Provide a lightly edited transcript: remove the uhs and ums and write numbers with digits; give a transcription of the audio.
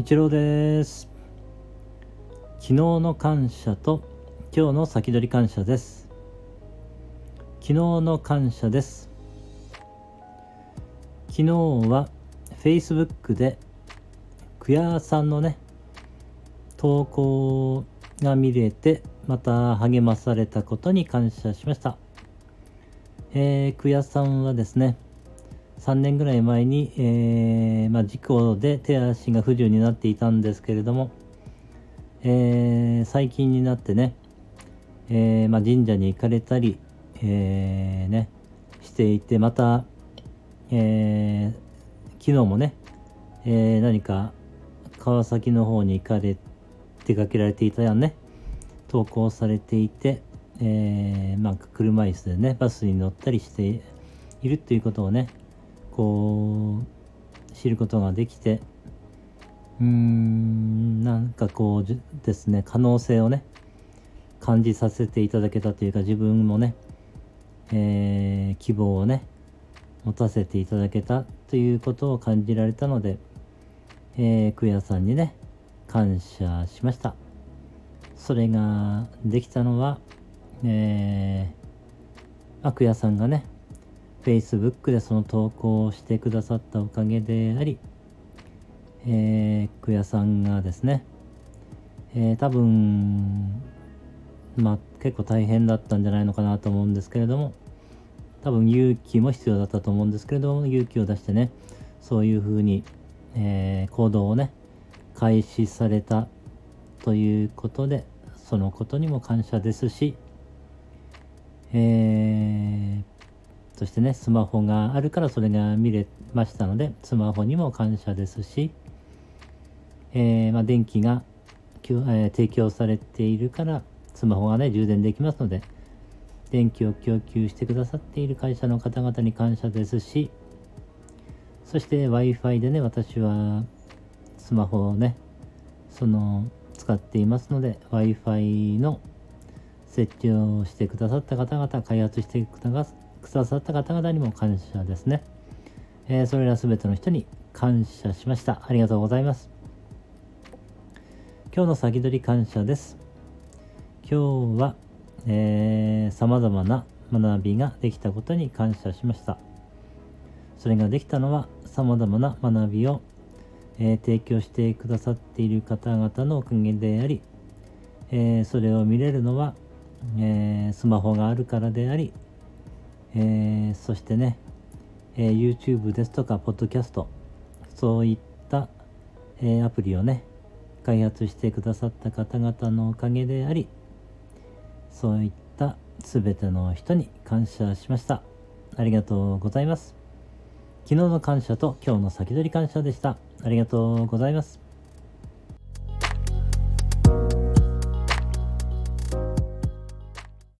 一郎です。昨日の感謝と今日の先取り感謝です。昨日の感謝です。昨日は Facebook でクヤさんの投稿が見れて、また励まされたことに感謝しました。クヤさんはですね、3年ぐらい前に、事故で手足が不自由になっていたんですけれども、最近になって神社に行かれたり、していて、また、昨日も何か川崎の方に出かけられていたやんね、投稿されていて、車椅子でバスに乗ったりしているっていうことを知ることができて、可能性を感じさせていただけたというか、自分も希望を持たせていただけたということを感じられたので、クヤさんに感謝しました。それができたのは、クヤさんがFacebook でその投稿をしてくださったおかげであり、クヤさんが結構大変だったんじゃないのかなと思うんですけれども、多分勇気も必要だったと思うんですけれども、勇気を出してそういうふうに、行動を開始されたということで、そのことにも感謝ですし、そしてスマホがあるからそれが見れましたので、スマホにも感謝ですし、電気が提供されているからスマホが充電できますので、電気を供給してくださっている会社の方々に感謝ですし、そして Wi-Fi で私はスマホを使っていますので、 Wi-Fi の設置をしてくださった方々、開発してくださった方々にも感謝ですね。それらすべての人に感謝しました。ありがとうございます。今日の先取り感謝です。今日は、様々な学びができたことに感謝しました。それができたのは、様々な学びを、提供してくださっている方々のおかげであり、それを見れるのは、スマホがあるからであり、そしてYouTube ですとか Podcast、 そういった、アプリを開発してくださった方々のおかげであり、そういった全ての人に感謝しました。ありがとうございます。昨日の感謝と今日の先取り感謝でした。ありがとうございます。